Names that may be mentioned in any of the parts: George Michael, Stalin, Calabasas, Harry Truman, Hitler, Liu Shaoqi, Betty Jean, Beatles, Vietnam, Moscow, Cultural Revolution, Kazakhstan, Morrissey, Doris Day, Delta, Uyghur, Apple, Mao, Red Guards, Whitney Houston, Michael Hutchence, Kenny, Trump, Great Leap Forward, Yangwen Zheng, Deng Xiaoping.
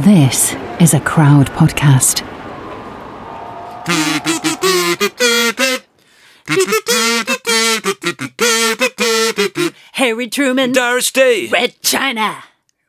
This is a Crowd podcast. Harry Truman, Doris Day, Red China.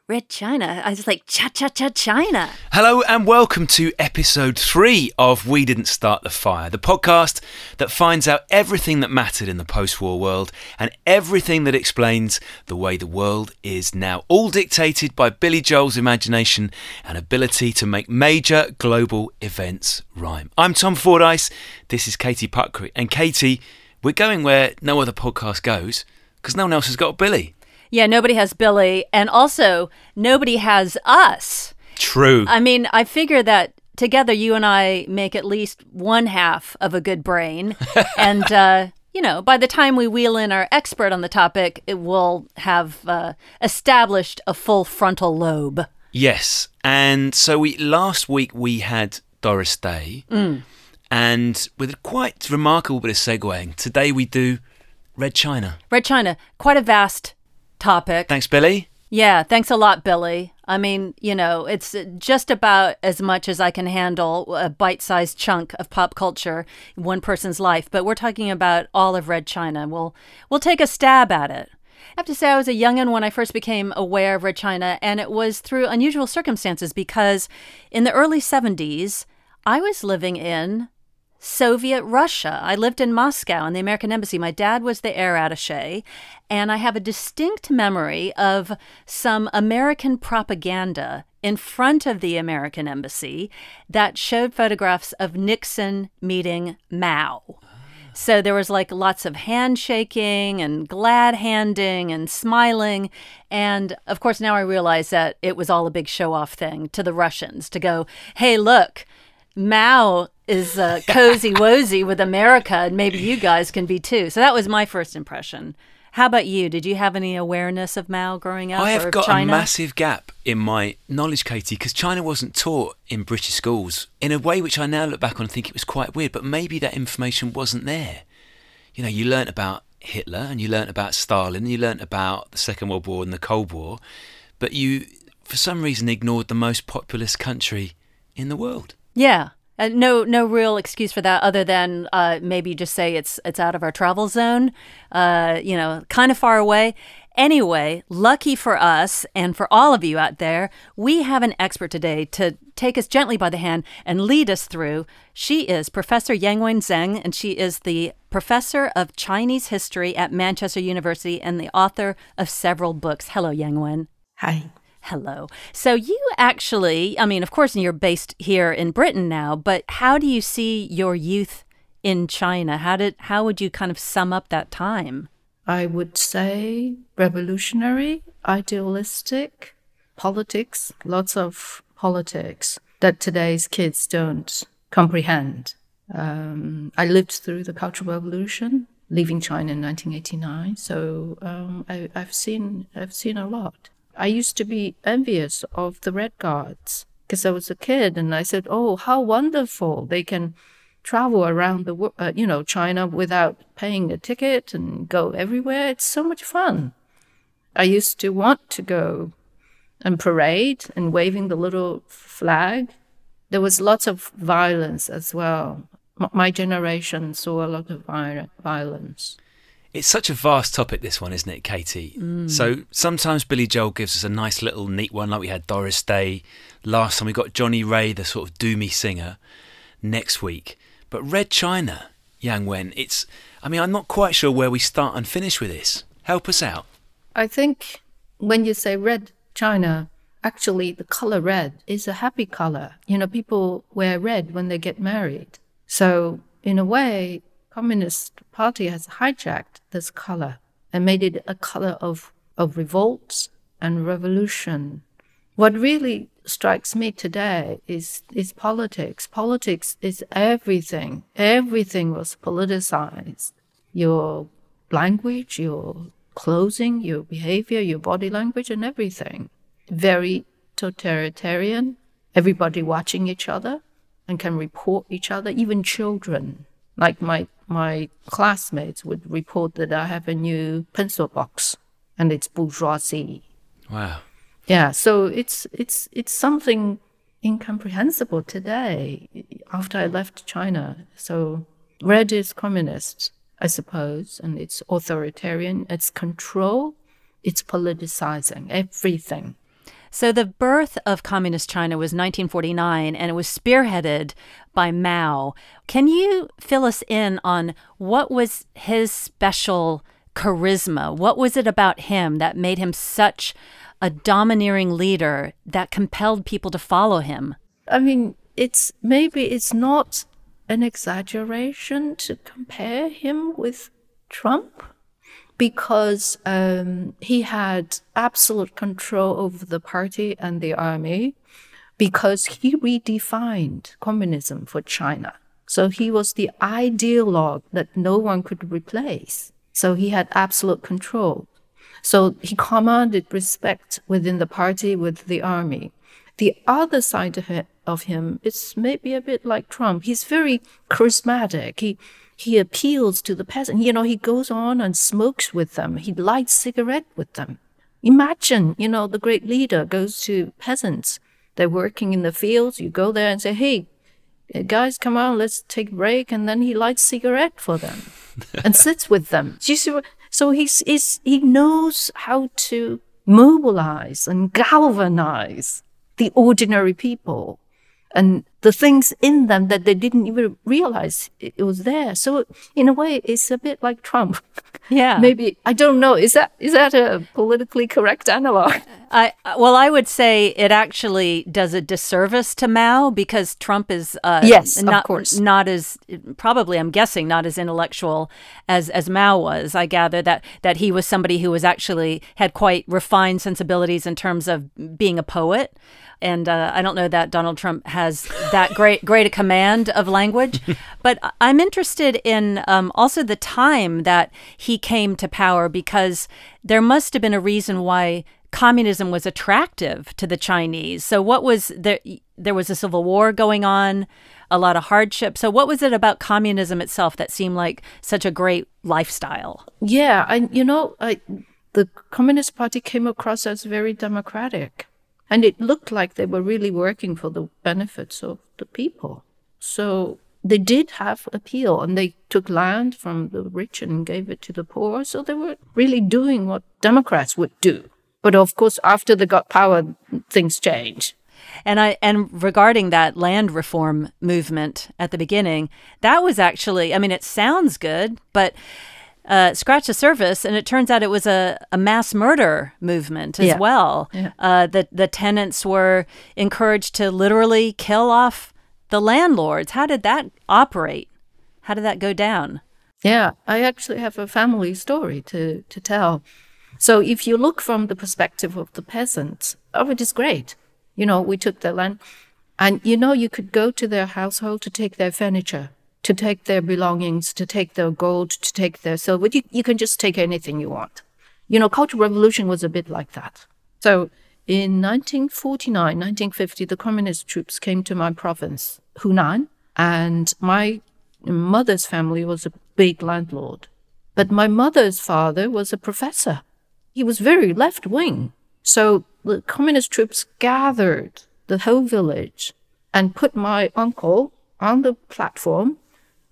I was like, cha-cha-cha China. Hello and welcome to episode 3 of We Didn't Start the Fire, the podcast that finds out everything that mattered in the post-war world and everything that explains the way the world is now, all dictated by Billy Joel's imagination and ability to make major global events rhyme. I'm Tom Fordyce, this is Katie Putkery. And Katie, we're going where no other podcast goes because no one else has got Billy. Yeah, nobody has Billy, and also nobody has us. True. I mean, I figure that together you and I make at least one half of a good brain, and by the time we wheel in our expert on the topic, it will have established a full frontal lobe. Yes, and so last week we had Doris Day, and with a quite remarkable bit of segueing, today we do Red China. Red China, quite a vast topic. Thanks, Billy. Yeah, thanks a lot, Billy. I mean, it's just about as much as I can handle a bite-sized chunk of pop culture in one person's life, but we're talking about all of Red China. We'll take a stab at it. I have to say I was a young'un when I first became aware of Red China, and it was through unusual circumstances because in the early 70s, I was living in Soviet Russia. I lived in Moscow in the American embassy. My dad was the air attaché, and I have a distinct memory of some American propaganda in front of the American embassy that showed photographs of Nixon meeting Mao. So there was like lots of handshaking and glad handing and smiling. And of course, now I realize that it was all a big show off thing to the Russians to go, hey, look, Mao is cozy wozy with America, and maybe you guys can be too. So that was my first impression. How about you? Did you have any awareness of Mao growing up? I have got a massive gap in my knowledge, Katie, because China wasn't taught in British schools in a way which I now look back on and think it was quite weird, but maybe that information wasn't there. You learnt about Hitler and you learnt about Stalin, and you learnt about the Second World War and the Cold War, but you, for some reason, ignored the most populous country in the world. Yeah. No real excuse for that other than maybe just say it's out of our travel zone, kind of far away. Anyway, lucky for us and for all of you out there, we have an expert today to take us gently by the hand and lead us through. She is Professor Yangwen Zheng, and she is the Professor of Chinese History at Manchester University and the author of several books. Hello, Yangwen. Hi. Hello. So you actually, I mean, of course, you're based here in Britain now, but how do you see your youth in China? How would you kind of sum up that time? I would say revolutionary, idealistic, politics, lots of politics that today's kids don't comprehend. I lived through the Cultural Revolution, leaving China in 1989, so I've seen a lot. I used to be envious of the Red Guards because I was a kid, and I said, "Oh, how wonderful! They can travel around the China without paying a ticket and go everywhere. It's so much fun." I used to want to go and parade and waving the little flag. There was lots of violence as well. My generation saw a lot of violence. It's such a vast topic, this one, isn't it, Katie? Mm. So sometimes Billy Joel gives us a nice little neat one, like we had Doris Day. Last time we got Johnny Ray, the sort of doomy singer, next week. But Red China, Yangwen, I'm not quite sure where we start and finish with this. Help us out. I think when you say Red China, actually the color red is a happy color. People wear red when they get married. So in a way, Communist Party has hijacked this color and made it a color of revolts and revolution. What really strikes me today is politics. Politics is everything. Everything was politicized. Your language, your clothing, your behavior, your body language, and everything. Very totalitarian. Everybody watching each other and can report each other, even children. Like my classmates would report that I have a new pencil box and it's bourgeoisie. Wow. Yeah, so it's something incomprehensible today after I left China. So red is communist, I suppose, and it's authoritarian, it's control, it's politicizing everything. So the birth of communist China was 1949, and it was spearheaded by Mao. Can you fill us in on what was his special charisma? What was it about him that made him such a domineering leader that compelled people to follow him? I mean, it's not an exaggeration to compare him with Trump, because he had absolute control over the party and the army, because he redefined communism for China. So he was the ideologue that no one could replace. So he had absolute control. So he commanded respect within the party, with the army. The other side of him is maybe a bit like Trump. He's very charismatic. He appeals to the peasant. You know, he goes on and smokes with them. He lights cigarette with them. Imagine, you know, the great leader goes to peasants. They're working in the fields. You go there and say, hey, guys, come on, let's take a break. And then he lights cigarette for them and sits with them. Do you see what? So he knows how to mobilize and galvanize the ordinary people and the things in them that they didn't even realize it was there. So in a way, it's a bit like Trump. Yeah. Maybe, I don't know. Is that a politically correct analog? I would say it actually does a disservice to Mao, because Trump is not as intellectual as Mao was. I gather that he was somebody who was actually had quite refined sensibilities in terms of being a poet. And I don't know that Donald Trump has that great a command of language. But I'm interested in also the time that he came to power, because there must have been a reason why communism was attractive to the Chinese. So what was there was a civil war going on, a lot of hardship. So what was it about communism itself that seemed like such a great lifestyle? Yeah, the Communist Party came across as very democratic. And it looked like they were really working for the benefits of the people. So they did have appeal, and they took land from the rich and gave it to the poor. So they were really doing what Democrats would do. But of course, after they got power, things changed. And regarding that land reform movement at the beginning, that was actually, I mean, it sounds good, but scratch the surface, and it turns out it was a mass murder movement as well. Yeah. The tenants were encouraged to literally kill off the landlords. How did that operate? How did that go down? Yeah, I actually have a family story to tell. So if you look from the perspective of the peasants, it is great. You know, we took their land, and you know, you could go to their household to take their furniture, to take their belongings, to take their gold, to take their silver. You can just take anything you want. You know, Cultural Revolution was a bit like that. So in 1949, 1950, the communist troops came to my province, Hunan, and my mother's family was a big landlord. But my mother's father was a professor. He was very left-wing. So the communist troops gathered the whole village and put my uncle on the platform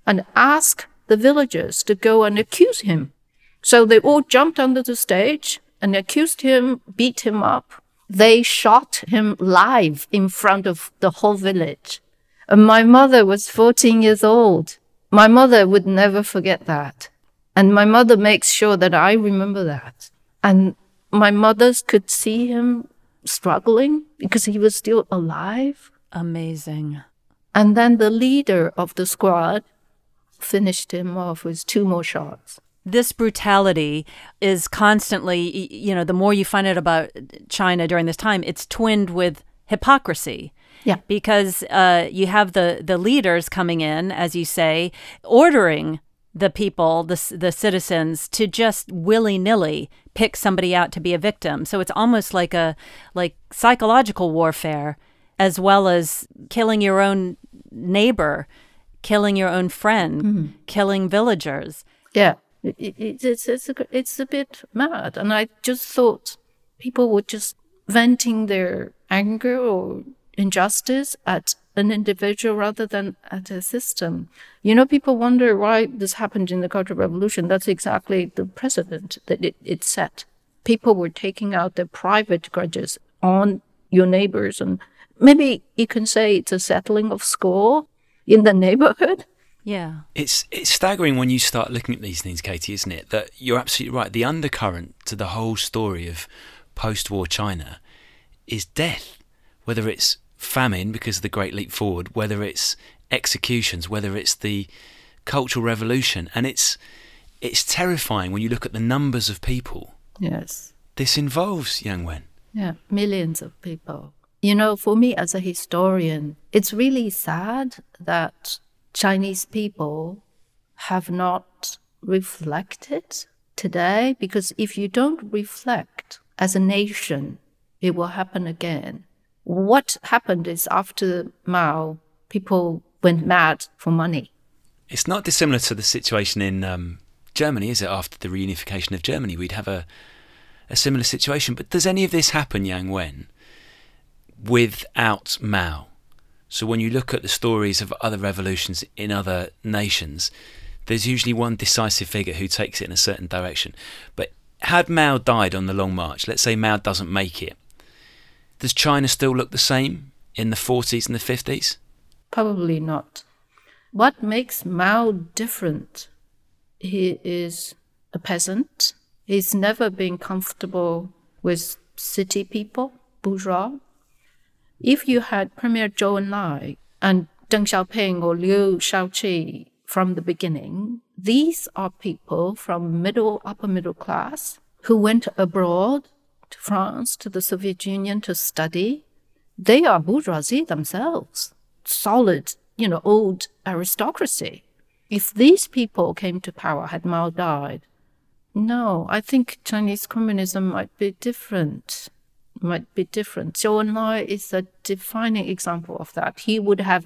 and asked the villagers to go and accuse him. So they all jumped onto the stage and accused him, beat him up. They shot him live in front of the whole village. And my mother was 14 years old. My mother would never forget that. And my mother makes sure that I remember that. And my mother could see him struggling because he was still alive. Amazing. And then the leader of the squad finished him off with 2 more shots. This brutality is constantly, you know, the more you find out about China during this time, it's twinned with hypocrisy. Yeah. Because you have the leaders coming in, as you say, ordering the people, the citizens, to just willy-nilly pick somebody out to be a victim. So it's almost like psychological warfare, as well as killing your own neighbor, killing your own friend, killing villagers. Yeah, it's a bit mad. And I just thought people would just venting their anger or injustice at an individual rather than at a system. You know, people wonder why this happened in the Cultural Revolution. That's exactly the precedent that it set. People were taking out their private grudges on your neighbors. And maybe you can say it's a settling of score in the neighborhood. Yeah. It's staggering when you start looking at these things, Katie, isn't it? That you're absolutely right. The undercurrent to the whole story of post-war China is death, whether it's famine because of the Great Leap Forward, whether it's executions, whether it's the Cultural Revolution. And it's terrifying when you look at the numbers of people. Yes. This involves Yangwen. Yeah, millions of people. You know, for me as a historian, it's really sad that Chinese people have not reflected today, because if you don't reflect as a nation, it will happen again. What happened is after Mao, people went mad for money. It's not dissimilar to the situation in Germany, is it? After the reunification of Germany, we'd have a similar situation. But does any of this happen, Yangwen, without Mao? So when you look at the stories of other revolutions in other nations, there's usually one decisive figure who takes it in a certain direction. But had Mao died on the Long March, let's say Mao doesn't make it, does China still look the same in the 40s and the 50s? Probably not. What makes Mao different? He is a peasant. He's never been comfortable with city people, bourgeois. If you had Premier Zhou Enlai and Deng Xiaoping or Liu Shaoqi from the beginning, these are people from upper middle class who went abroad to France, to the Soviet Union to study. They are bourgeoisie themselves, solid, old aristocracy. If these people came to power, had Mao died, no, I think Chinese communism might be different. Zhou Enlai is a defining example of that. He would have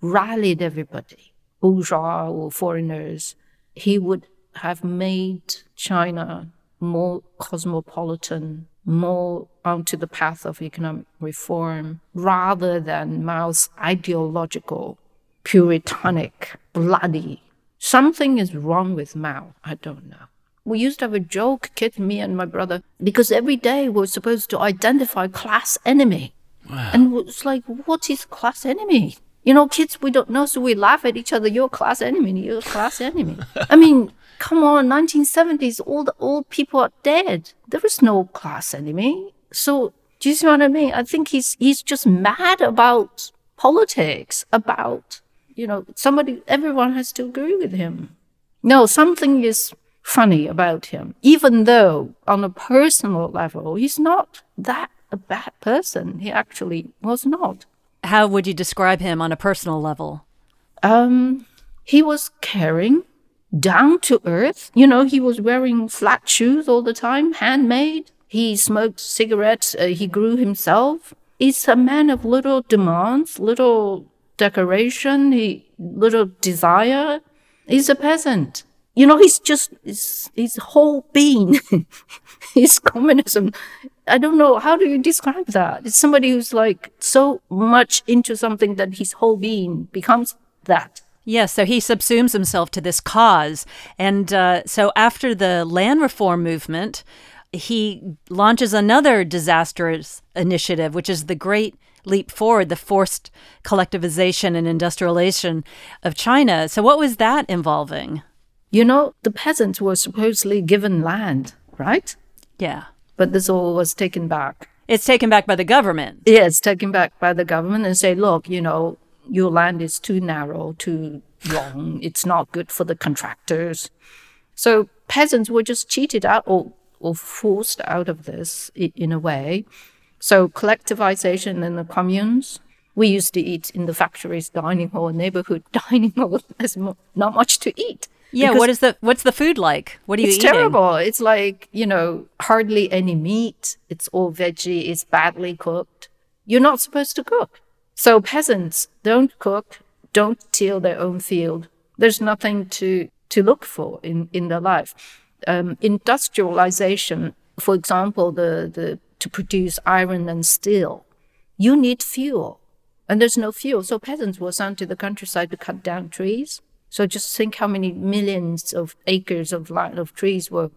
rallied everybody, bourgeois or foreigners. He would have made China more cosmopolitan, more onto the path of economic reform, rather than Mao's ideological, puritanic, bloody. Something is wrong with Mao. I don't know. We used to have a joke, me and my brother, because every day we're supposed to identify class enemy. Wow. And it's like, what is class enemy? Kids, we don't know, so we laugh at each other. You're class enemy, you're class enemy. I mean, come on, 1970s, all the old people are dead. There is no class enemy. So, do you see what I mean? I think he's just mad about politics, about, everyone has to agree with him. No, something is funny about him, even though on a personal level, he's not that a bad person. He actually was not. How would you describe him on a personal level? He was caring, down to earth. He was wearing flat shoes all the time, handmade. He smoked cigarettes. He grew himself. He's a man of little demands, little decoration, little desire. He's a peasant. He's just, his whole being is communism. I don't know, how do you describe that? It's somebody who's so much into something that his whole being becomes that. Yes, so he subsumes himself to this cause. And so after the land reform movement, he launches another disastrous initiative, which is the Great Leap Forward, the forced collectivization and industrialization of China. So what was that involving? The peasants were supposedly given land, right? Yeah. But this all was taken back. It's taken back by the government. Yeah, it's taken back by the government and say, look, your land is too narrow, too long. It's not good for the contractors. So peasants were just cheated out or forced out of this in a way. So collectivization and the communes. We used to eat in the factories, dining hall, neighborhood dining hall. There's not much to eat. Yeah, because what's the food like? What are you eating? It's terrible. It's hardly any meat. It's all veggie. It's badly cooked. You're not supposed to cook. So peasants don't cook, don't till their own field. There's nothing to look for in their life. Industrialization, for example, the to produce iron and steel. You need fuel, and there's no fuel. So peasants were sent to the countryside to cut down trees. So just think how many millions of acres of trees were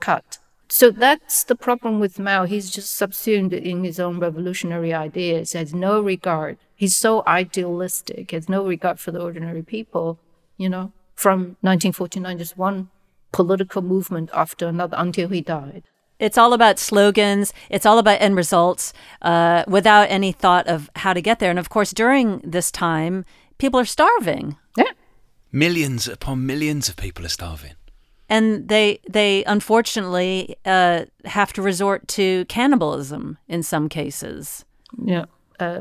cut. So that's the problem with Mao. He's just subsumed in his own revolutionary ideas, has no regard. He's so idealistic, has no regard for the ordinary people, you know. From 1949, just one political movement after another until he died. It's all about slogans. It's all about end results without any thought of how to get there. And of course, during this time, people are starving. Yeah. Millions upon millions of people are starving. And they unfortunately have to resort to cannibalism in some cases. Yeah.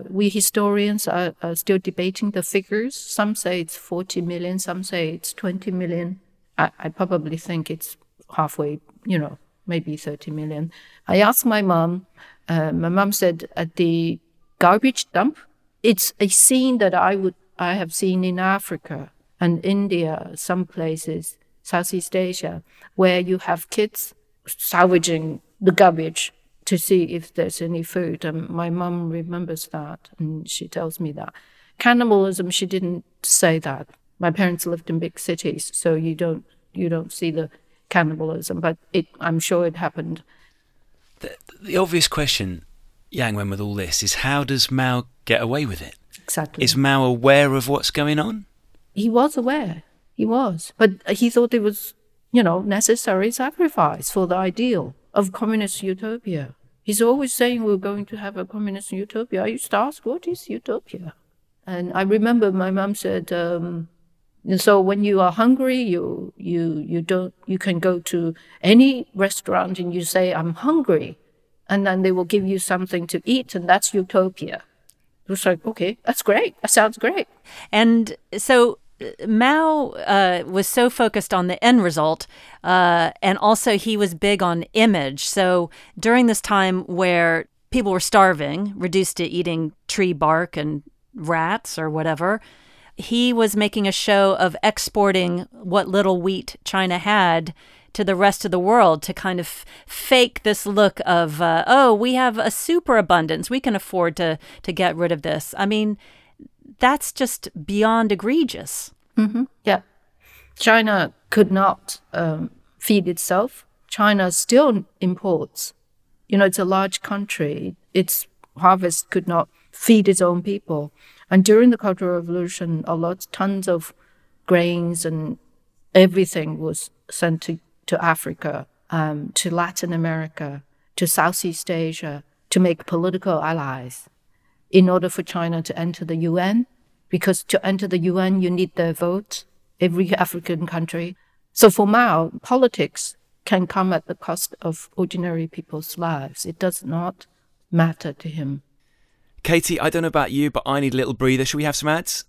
We historians are still debating the figures. Some say it's 40 million. Some say it's 20 million. I probably think it's halfway, you know, maybe 30 million. I asked my mom. My mom said at the garbage dump, it's a scene that I have seen in Africa and India, some places, Southeast Asia, where you have kids salvaging the garbage to see if there's any food. And my mum remembers that, and she tells me that. Cannibalism, she didn't say that. My parents lived in big cities, so you don't see the cannibalism, but I'm sure it happened. The obvious question, Yangwen, with all this, is how does Mao get away with it? Exactly. Is Mao aware of what's going on? He was aware. He was. But he thought it was, you know, necessary sacrifice for the ideal of communist utopia. He's always saying we're going to have a communist utopia. I used to ask, what is utopia? And I remember my mom said, so when you are hungry, you can go to any restaurant and you say, I'm hungry. And then they will give you something to eat, and that's utopia. It was like, okay, that's great. That sounds great. And so Mao was so focused on the end result, and also he was big on image. So during this time where people were starving, reduced to eating tree bark and rats or whatever, he was making a show of exporting what little wheat China had to the rest of the world to kind of fake this look of, we have a superabundance. We can afford to get rid of this. I mean, that's just beyond egregious. Mm-hmm. Yeah. China could not feed itself. China still imports. You know, it's a large country. Its harvest could not feed its own people. And during the Cultural Revolution, tons of grains and everything was sent to Africa, to Latin America, to Southeast Asia, to make political allies, in order for China to enter the UN, because to enter the UN, you need their vote, every African country. So for Mao, politics can come at the cost of ordinary people's lives. It does not matter to him. Katie, I don't know about you, but I need a little breather. Shall we have some ads?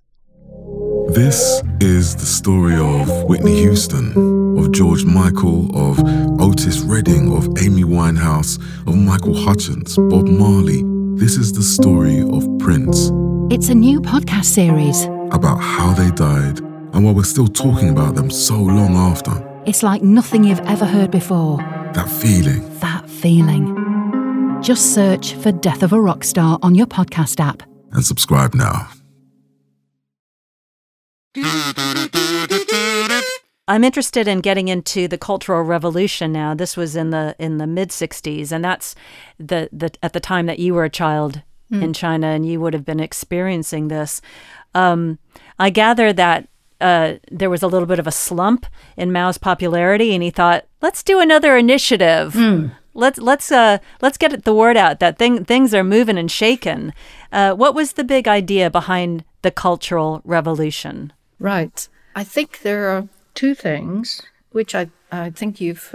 This is the story of Whitney Houston, of George Michael, of Otis Redding, of Amy Winehouse, of Michael Hutchence, Bob Marley. This is the story of Prince. It's a new podcast series about how they died and why we're still talking about them so long after. It's like nothing you've ever heard before. That feeling. Just search for Death of a Rockstar on your podcast app. And subscribe now. I'm interested in getting into the Cultural Revolution now. This was in the mid-'60s, and that's the at the time that you were a child in China, and you would have been experiencing this. I gather that there was a little bit of a slump in Mao's popularity, and he thought, "Let's do another initiative. Let's get the word out that things are moving and shaking." What was the big idea behind the Cultural Revolution? Right, I think there are two things, which I think you've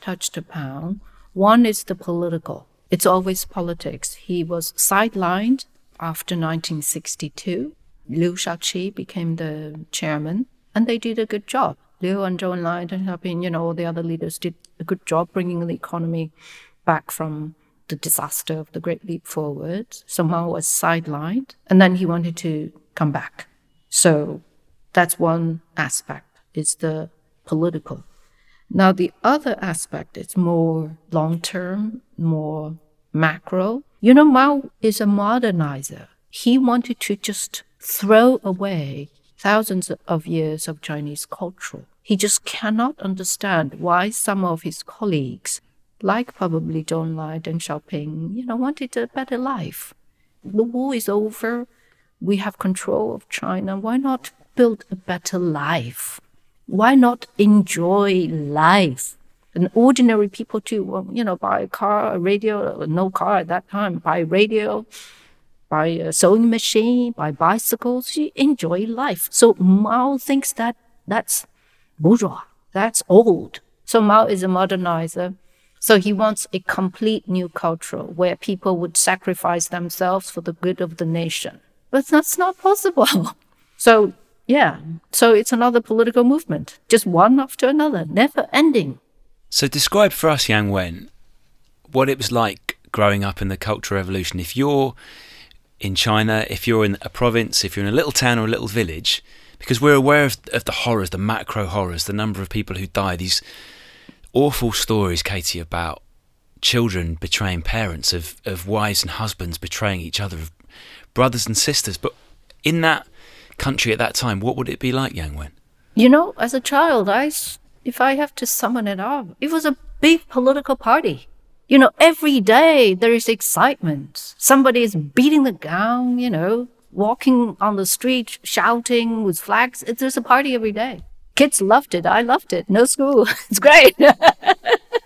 touched upon. One is the political. It's always politics. He was sidelined after 1962. Liu Shaoqi became the chairman, and they did a good job. Liu and Zhou Enlai, Deng Xiaoping, you know, all the other leaders did a good job bringing the economy back from the disaster of the Great Leap Forward. So Mao was sidelined, and then he wanted to come back. So that's one aspect. It's the political. Now, the other aspect, it's more long-term, more macro. You know, Mao is a modernizer. He wanted to just throw away thousands of years of Chinese culture. He just cannot understand why some of his colleagues, like probably Zhou Enlai, Deng Xiaoping, you know, wanted a better life. The war is over. We have control of China. Why not build a better life? Why not enjoy life? And ordinary people too, you know, buy a car, a radio, no car at that time, buy a radio, buy a sewing machine, buy bicycles, you enjoy life. So Mao thinks that that's bourgeois, that's old. So Mao is a modernizer. So he wants a complete new culture where people would sacrifice themselves for the good of the nation. But that's not possible. So, yeah. So it's another political movement, just one after another, never ending. So describe for us, Yangwen, what it was like growing up in the Cultural Revolution. If you're in China, if you're in a province, if you're in a little town or a little village, because we're aware of the horrors, the macro horrors, the number of people who die, these awful stories, Katie, about children betraying parents, of wives and husbands betraying each other, of brothers and sisters. But in that country at that time, what would it be like, Yangwen? You know, as a child, if I have to summon it up, it was a big political party. You know, every day there is excitement. Somebody is beating the gong, you know, walking on the street, shouting with flags. There's a party every day. Kids loved it. I loved it. No school. It's great.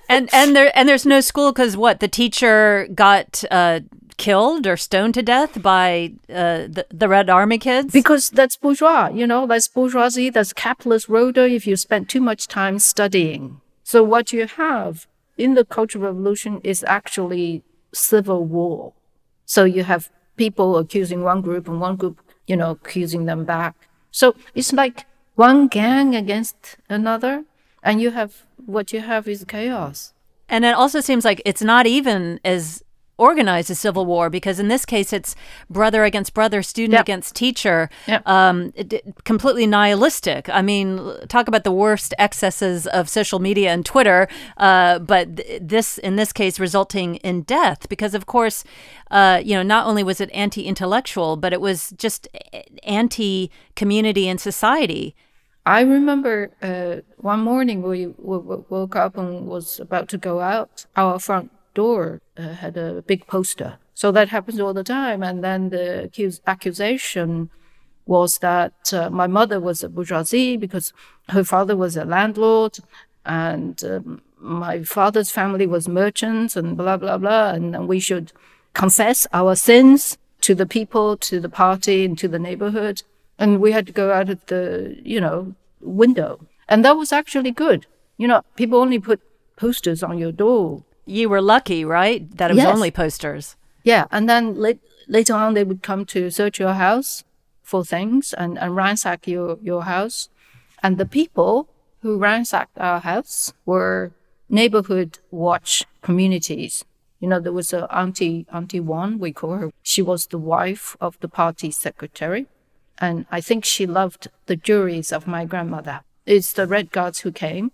and there's no school because what? The teacher got killed or stoned to death by the Red Army kids? Because that's bourgeois, you know, that's bourgeoisie, that's capitalist rotor if you spend too much time studying. So what you have in the Cultural Revolution is actually civil war. So you have people accusing one group and one group, you know, accusing them back. So it's like one gang against another, and you have what you have is chaos. And it also seems like it's not even as organize a civil war, because in this case it's brother against brother, student yep. against teacher, yep. Completely nihilistic. I mean, talk about the worst excesses of social media and Twitter, but this, in this case, resulting in death, because of course, you know, not only was it anti-intellectual, but it was just anti-community and society. I remember one morning we woke up and was about to go out our front door had a big poster. So that happens all the time. And then the accusation was that my mother was a bourgeoisie because her father was a landlord and my father's family was merchants and blah, blah, blah. And we should confess our sins to the people, to the party, and to the neighborhood. And we had to go out of the, you know, window. And that was actually good. You know, people only put posters on your door. You were lucky, right? That it was yes. only posters. Yeah. And then later on, they would come to search your house for things and ransack your house. And the people who ransacked our house were neighborhood watch communities. You know, there was Auntie Wan, we call her. She was the wife of the party secretary. And I think she loved the juries of my grandmother. It's the Red Guards who came.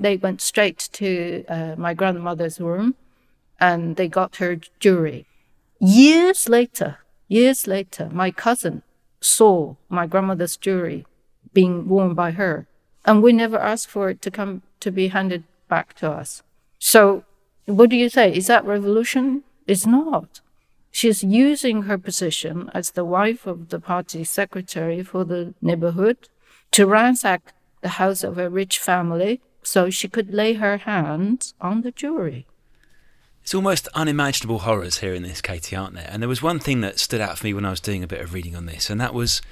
They went straight to my grandmother's room and they got her jury. Years later, my cousin saw my grandmother's jury being worn by her. And we never asked for it to come to be handed back to us. So what do you say? Is that revolution? It's not. She's using her position as the wife of the party secretary for the neighborhood to ransack the house of a rich family, so she could lay her hands on the jury. It's almost unimaginable horrors here in this, Katie, aren't there? And there was one thing that stood out for me when I was doing a bit of reading on this, and that was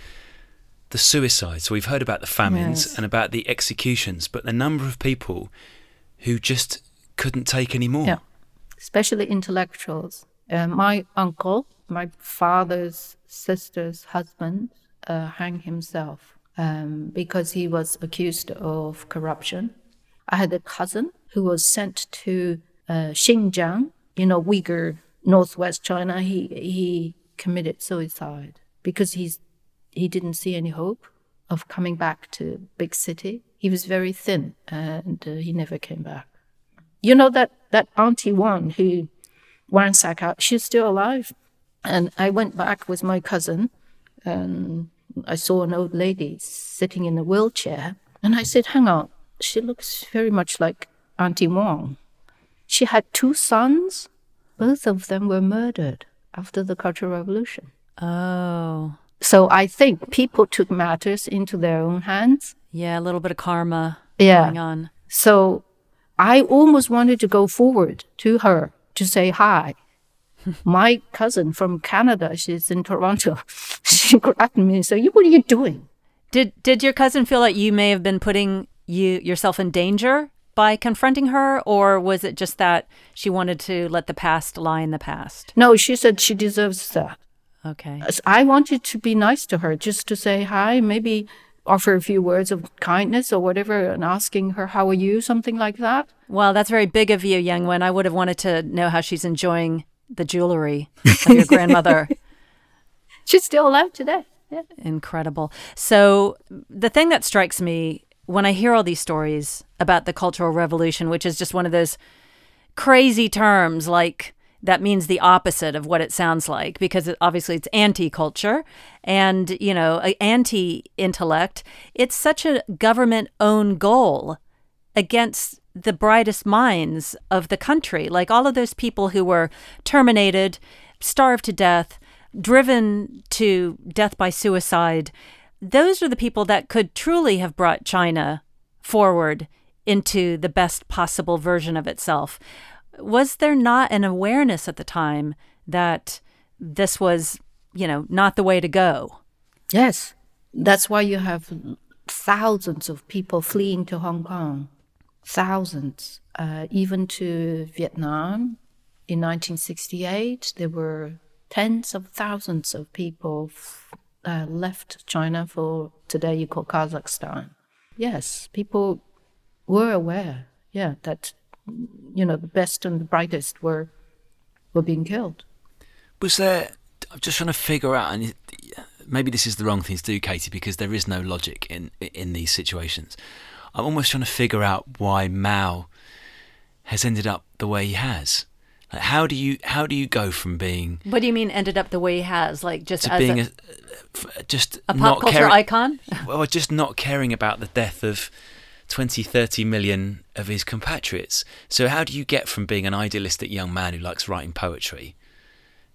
the suicides. So we've heard about the famines yes. and about the executions, but the number of people who just couldn't take any more. Yeah, especially intellectuals. My uncle, my father's sister's husband, hanged himself. Because he was accused of corruption. I had a cousin who was sent to Xinjiang, you know, Uyghur, northwest China. He committed suicide because he didn't see any hope of coming back to big city. He was very thin and he never came back. You know, that Auntie Wan who Warren Sackhout, she's still alive. And I went back with my cousin, and I saw an old lady sitting in a wheelchair. And I said, hang on, she looks very much like Auntie Wong. She had two sons. Both of them were murdered after the Cultural Revolution. Oh. So I think people took matters into their own hands. Yeah, a little bit of karma going on. So I almost wanted to go forward to her to say hi. My cousin from Canada, she's in Toronto, she grabbed me and said, what are you doing? Did your cousin feel like you may have been putting yourself in danger by confronting her, or was it just that she wanted to let the past lie in the past? No, she said she deserves that. Okay. I wanted to be nice to her, just to say hi, maybe offer a few words of kindness or whatever, and asking her, how are you, something like that. Well, that's very big of you, Yangwen. I would have wanted to know how she's enjoying the jewelry of your grandmother. She's still alive today. Yeah. Incredible. So the thing that strikes me when I hear all these stories about the Cultural Revolution, which is just one of those crazy terms, like that means the opposite of what it sounds like, because obviously it's anti-culture and, you know, anti-intellect. It's such a government-owned goal against the brightest minds of the country. Like all of those people who were terminated, starved to death, driven to death by suicide, those are the people that could truly have brought China forward into the best possible version of itself. Was there not an awareness at the time that this was, you know, not the way to go? Yes. That's why you have thousands of people fleeing to Hong Kong. Thousands. Even to Vietnam. In 1968, there were tens of thousands of people left China for, today you call Kazakhstan. Yes, people were aware, that you know, the best and the brightest were being killed. Was there, I'm just trying to figure out, and maybe this is the wrong thing to do, Katie, because there is no logic in these situations. I'm almost trying to figure out why Mao has ended up the way he has. Like, how do you go from being? What do you mean ended up the way he has? Like just to as being a pop culture icon? Well, just not caring about the death of 20, 30 million of his compatriots. So how do you get from being an idealistic young man who likes writing poetry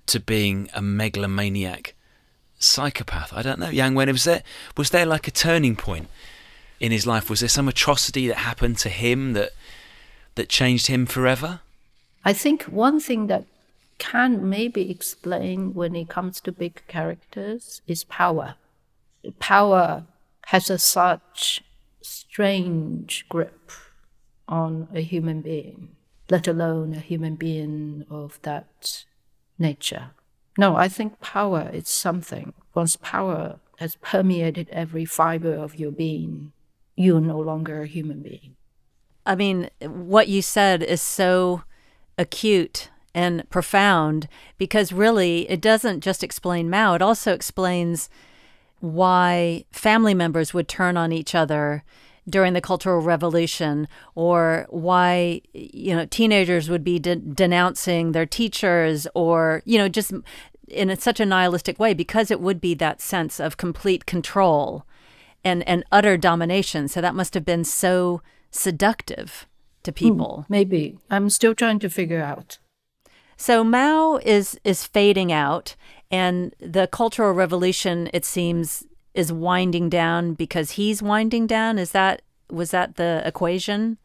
to being a megalomaniac psychopath? I don't know, Yangwen. Was there like a turning point in his life? Was there some atrocity that happened to him that changed him forever? I think one thing that can maybe explain when it comes to big characters is power. Power has such strange grip on a human being, let alone a human being of that nature. No, I think power is something. Once power has permeated every fiber of your being, you're no longer a human being. I mean, what you said is so acute and profound, because really it doesn't just explain Mao, it also explains why family members would turn on each other during the Cultural Revolution, or why, you know, teenagers would be denouncing their teachers, or, you know, just in such a nihilistic way, because it would be that sense of complete control and utter domination. So that must have been so seductive to people. Maybe. I'm still trying to figure out. So Mao is fading out, and the Cultural Revolution, it seems, is winding down because he's winding down. Was that the equation?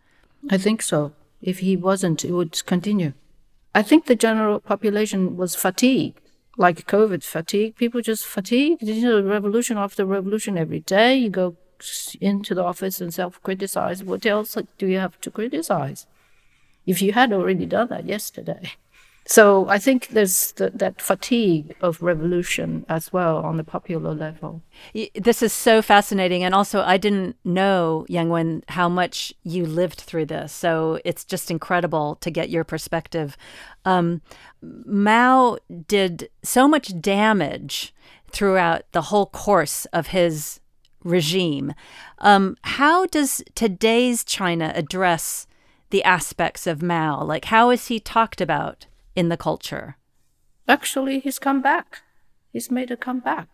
I think so. If he wasn't, it would continue. I think the general population was fatigued, like COVID fatigue. People just fatigued. You know, revolution after revolution every day. You go into the office and self-criticize. What else do you have to criticize? If you had already done that yesterday. So I think there's that fatigue of revolution as well on the popular level. This is so fascinating. And also, I didn't know, Yangwen, how much you lived through this. So it's just incredible to get your perspective. Mao did so much damage throughout the whole course of his regime. How does today's China address the aspects of Mao? Like, how is he talked about in the culture? Actually, he's come back. He's made a comeback.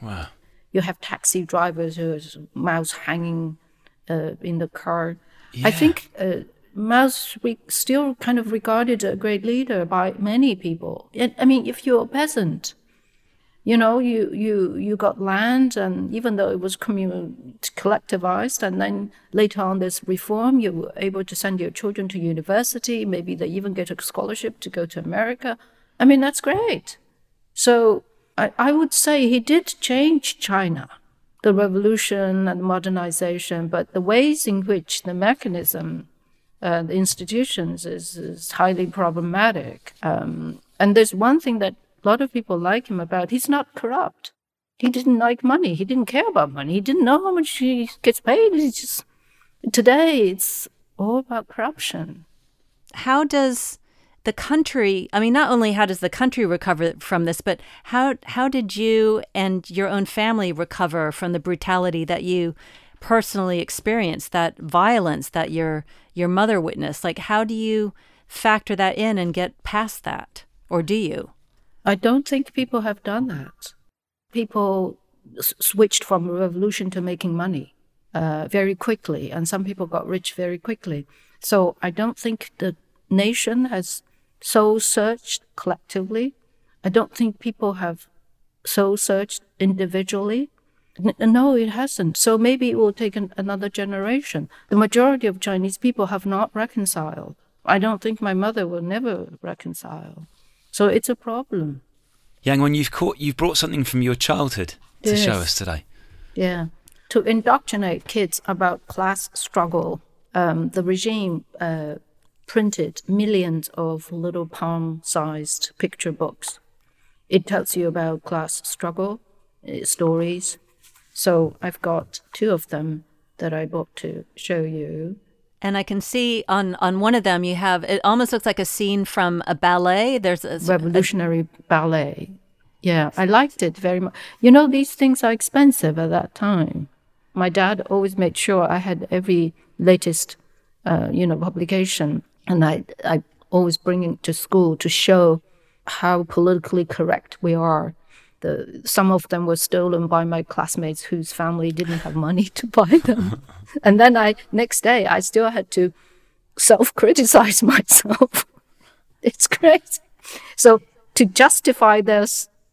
Wow. You have taxi drivers whose mouths hanging in the car. Yeah. I think Mao's still kind of regarded a great leader by many people. I mean, if you're a peasant, you know, you got land, and even though it was collectivized, and then later on this reform, you were able to send your children to university. Maybe they even get a scholarship to go to America. I mean, that's great. So I would say he did change China, the revolution and modernization, but the ways in which the mechanism, the institutions is highly problematic. And there's one thing that a lot of people like him about. He's not corrupt. He didn't like money. He didn't care about money. He didn't know how much he gets paid. It's just, today, it's all about corruption. How does the country, I mean, not only how does the country recover from this, but how did you and your own family recover from the brutality that you personally experienced, that violence that your mother witnessed? Like, how do you factor that in and get past that? Or do you? I don't think people have done that. People switched from revolution to making money very quickly, and some people got rich very quickly. So I don't think the nation has soul searched collectively. I don't think people have soul searched individually. No, it hasn't. So maybe it will take another generation. The majority of Chinese people have not reconciled. I don't think my mother will never reconcile. So it's a problem. Yangwen, you've brought something from your childhood to show us today. Yeah, to indoctrinate kids about class struggle. The regime printed millions of little palm-sized picture books. It tells you about class struggle stories. So I've got two of them that I bought to show you. And I can see on one of them you have, it almost looks like a scene from a ballet. There's a revolutionary ballet. Yeah, I liked it very much. You know, these things are expensive at that time. My dad always made sure I had every latest, publication. And I always bring it to school to show how politically correct we are. Some of them were stolen by my classmates whose family didn't have money to buy them. And then next day, I still had to self-criticize myself. It's crazy. So to justify their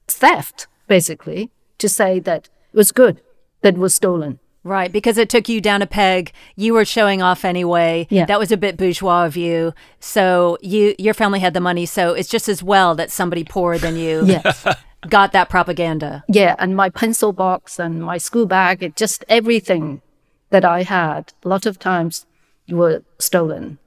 theft, basically, to say that it was good that it was stolen. Right, because it took you down a peg. You were showing off anyway. Yeah. That was a bit bourgeois of you. So your family had the money, so it's just as well that somebody poorer than you got that propaganda. Yeah, and my pencil box and my school bag, it just everything that I had, a lot of times were stolen.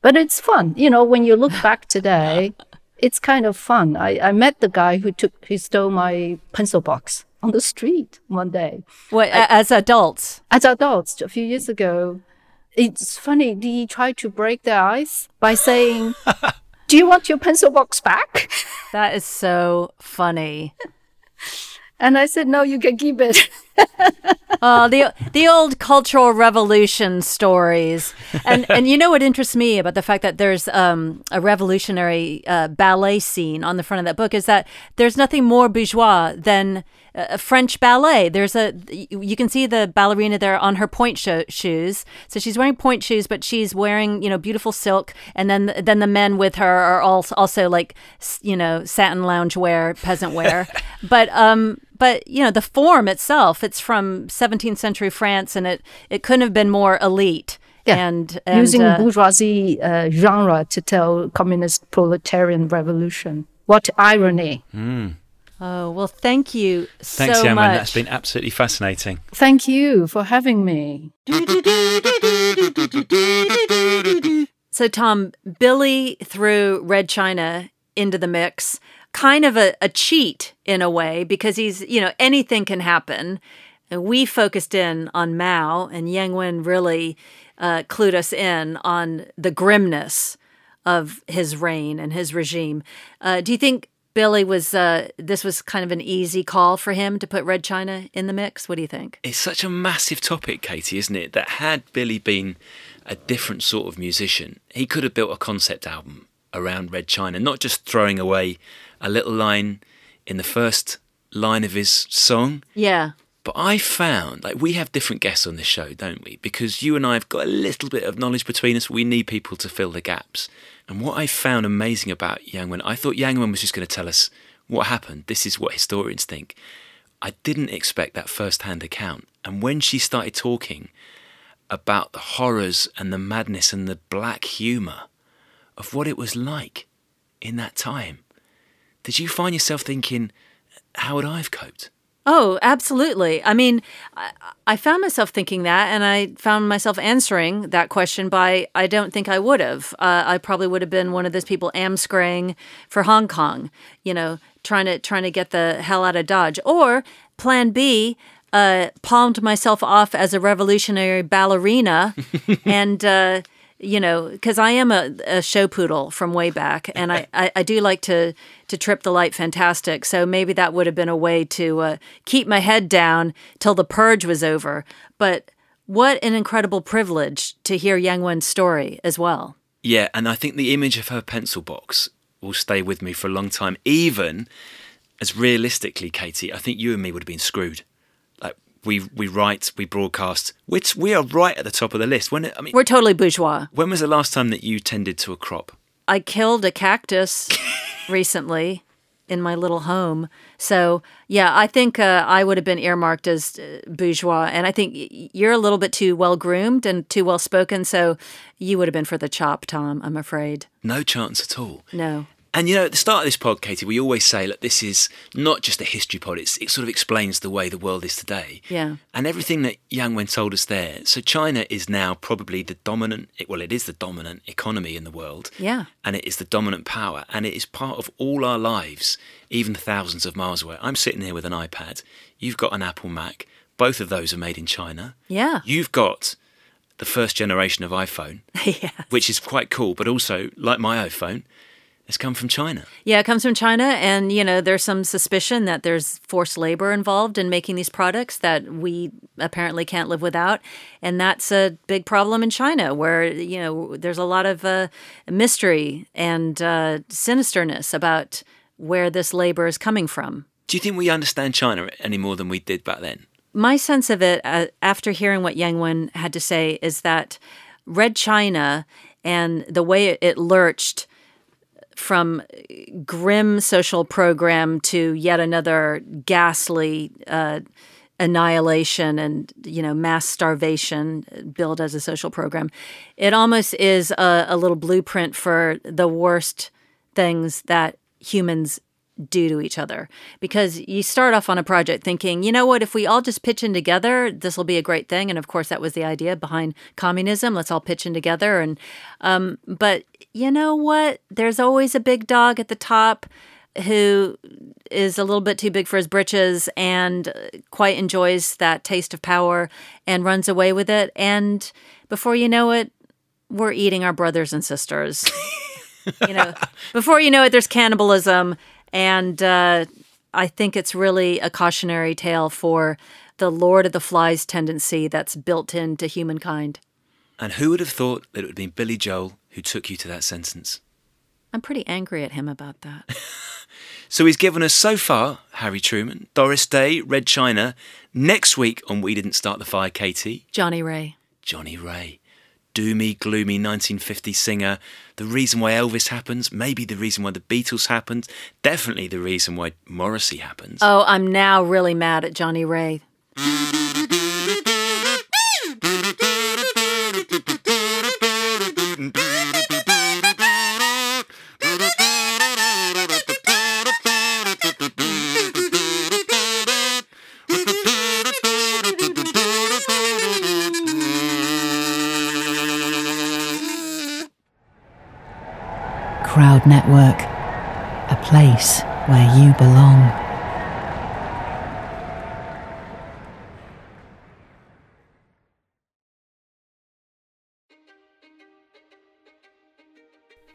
But it's fun. You know, when you look back today, it's kind of fun. I met the guy who stole my pencil box on the street one day. Well, as adults? As adults, a few years ago. It's funny, he tried to break their ice by saying, "Do you want your pencil box back?" That is so funny. And I said, "No, you can keep it." Oh, the old Cultural Revolution stories. And you know what interests me about the fact that there's a revolutionary ballet scene on the front of that book is that there's nothing more bourgeois than a French ballet. You can see the ballerina there on her pointe shoes. So she's wearing pointe shoes, but she's wearing, beautiful silk. And then the men with her are also like, satin loungewear, peasant wear. But, the form itself, it's from 17th century France, and it couldn't have been more elite. Yeah. And using bourgeoisie genre to tell communist proletarian revolution. What irony. Mm. Oh, well, thank you so much. Thanks, Yangwen. That's been absolutely fascinating. Thank you for having me. So, Tom, Billy threw Red China into the mix, kind of a cheat in a way, because he's, anything can happen. And we focused in on Mao, and Yangwen really clued us in on the grimness of his reign and his regime. Do you think Billy this was kind of an easy call for him to put Red China in the mix? What do you think? It's such a massive topic, Katie, isn't it? That had Billy been a different sort of musician, he could have built a concept album around Red China, not just throwing away a little line in the first line of his song. Yeah. But I found, like, we have different guests on this show, don't we? Because you and I have got a little bit of knowledge between us. We need people to fill the gaps. And what I found amazing about Yangwen, I thought Yangwen was just going to tell us what happened. This is what historians think. I didn't expect that first-hand account. And when she started talking about the horrors and the madness and the black humour of what it was like in that time, did you find yourself thinking, how would I have coped? Oh, absolutely. I mean, I found myself thinking that, and I found myself answering that question by, I don't think I would have. I probably would have been one of those people amscraying for Hong Kong, you know, trying to get the hell out of Dodge. Or plan B, palmed myself off as a revolutionary ballerina and... you know, because I am a show poodle from way back, and I do like to trip the light fantastic, so maybe that would have been a way to keep my head down till the purge was over. But what an incredible privilege to hear Yangwen's story as well. Yeah, and I think the image of her pencil box will stay with me for a long time, even as realistically, Katie, I think you and me would have been screwed. We write, we broadcast, which we are right at the top of the list. We're totally bourgeois. When was the last time that you tended to a crop? I killed a cactus recently in my little home. So, yeah, I think I would have been earmarked as bourgeois. And I think you're a little bit too well-groomed and too well-spoken, so you would have been for the chop, Tom, I'm afraid. No chance at all. No. And, you know, at the start of this pod, Katie, we always say, look, this is not just a history pod. It sort of explains the way the world is today. Yeah. And everything that Yangwen told us there. So China is now probably the dominant, it is the dominant economy in the world. Yeah. And it is the dominant power. And it is part of all our lives, even thousands of miles away. I'm sitting here with an iPad. You've got an Apple Mac. Both of those are made in China. Yeah. You've got the first generation of iPhone, yeah, which is quite cool, but also, like my iPhone... It's come from China. Yeah, it comes from China. And, you know, there's some suspicion that there's forced labor involved in making these products that we apparently can't live without. And that's a big problem in China where, you know, there's a lot of mystery and sinisterness about where this labor is coming from. Do you think we understand China any more than we did back then? My sense of it, after hearing what Yangwen had to say, is that Red China and the way it lurched from grim social program to yet another ghastly annihilation and, you know, mass starvation billed as a social program. It almost is a little blueprint for the worst things that humans do to each other. Because you start off on a project thinking, you know what, if we all just pitch in together, this will be a great thing. And of course, that was the idea behind communism. Let's all pitch in together. And but you know what? There's always a big dog at the top who is a little bit too big for his britches and quite enjoys that taste of power and runs away with it. And before you know it, we're eating our brothers and sisters. You know, before you know it, there's cannibalism. And I think it's really a cautionary tale for the Lord of the Flies tendency that's built into humankind. And who would have thought that it would have been Billy Joel who took you to that sentence? I'm pretty angry at him about that. So he's given us so far Harry Truman, Doris Day, Red China. Next week on We Didn't Start the Fire, Katie. Johnny Ray. Doomy, gloomy 1950s singer, the reason why Elvis happens, maybe the reason why the Beatles happened, definitely the reason why Morrissey happens. Oh, I'm now really mad at Johnny Ray. Crowd Network, a place where you belong.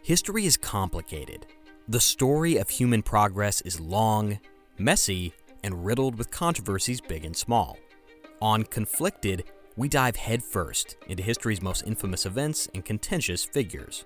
History is complicated. The story of human progress is long, messy, and riddled with controversies big and small. On Conflicted, we dive headfirst into history's most infamous events and contentious figures.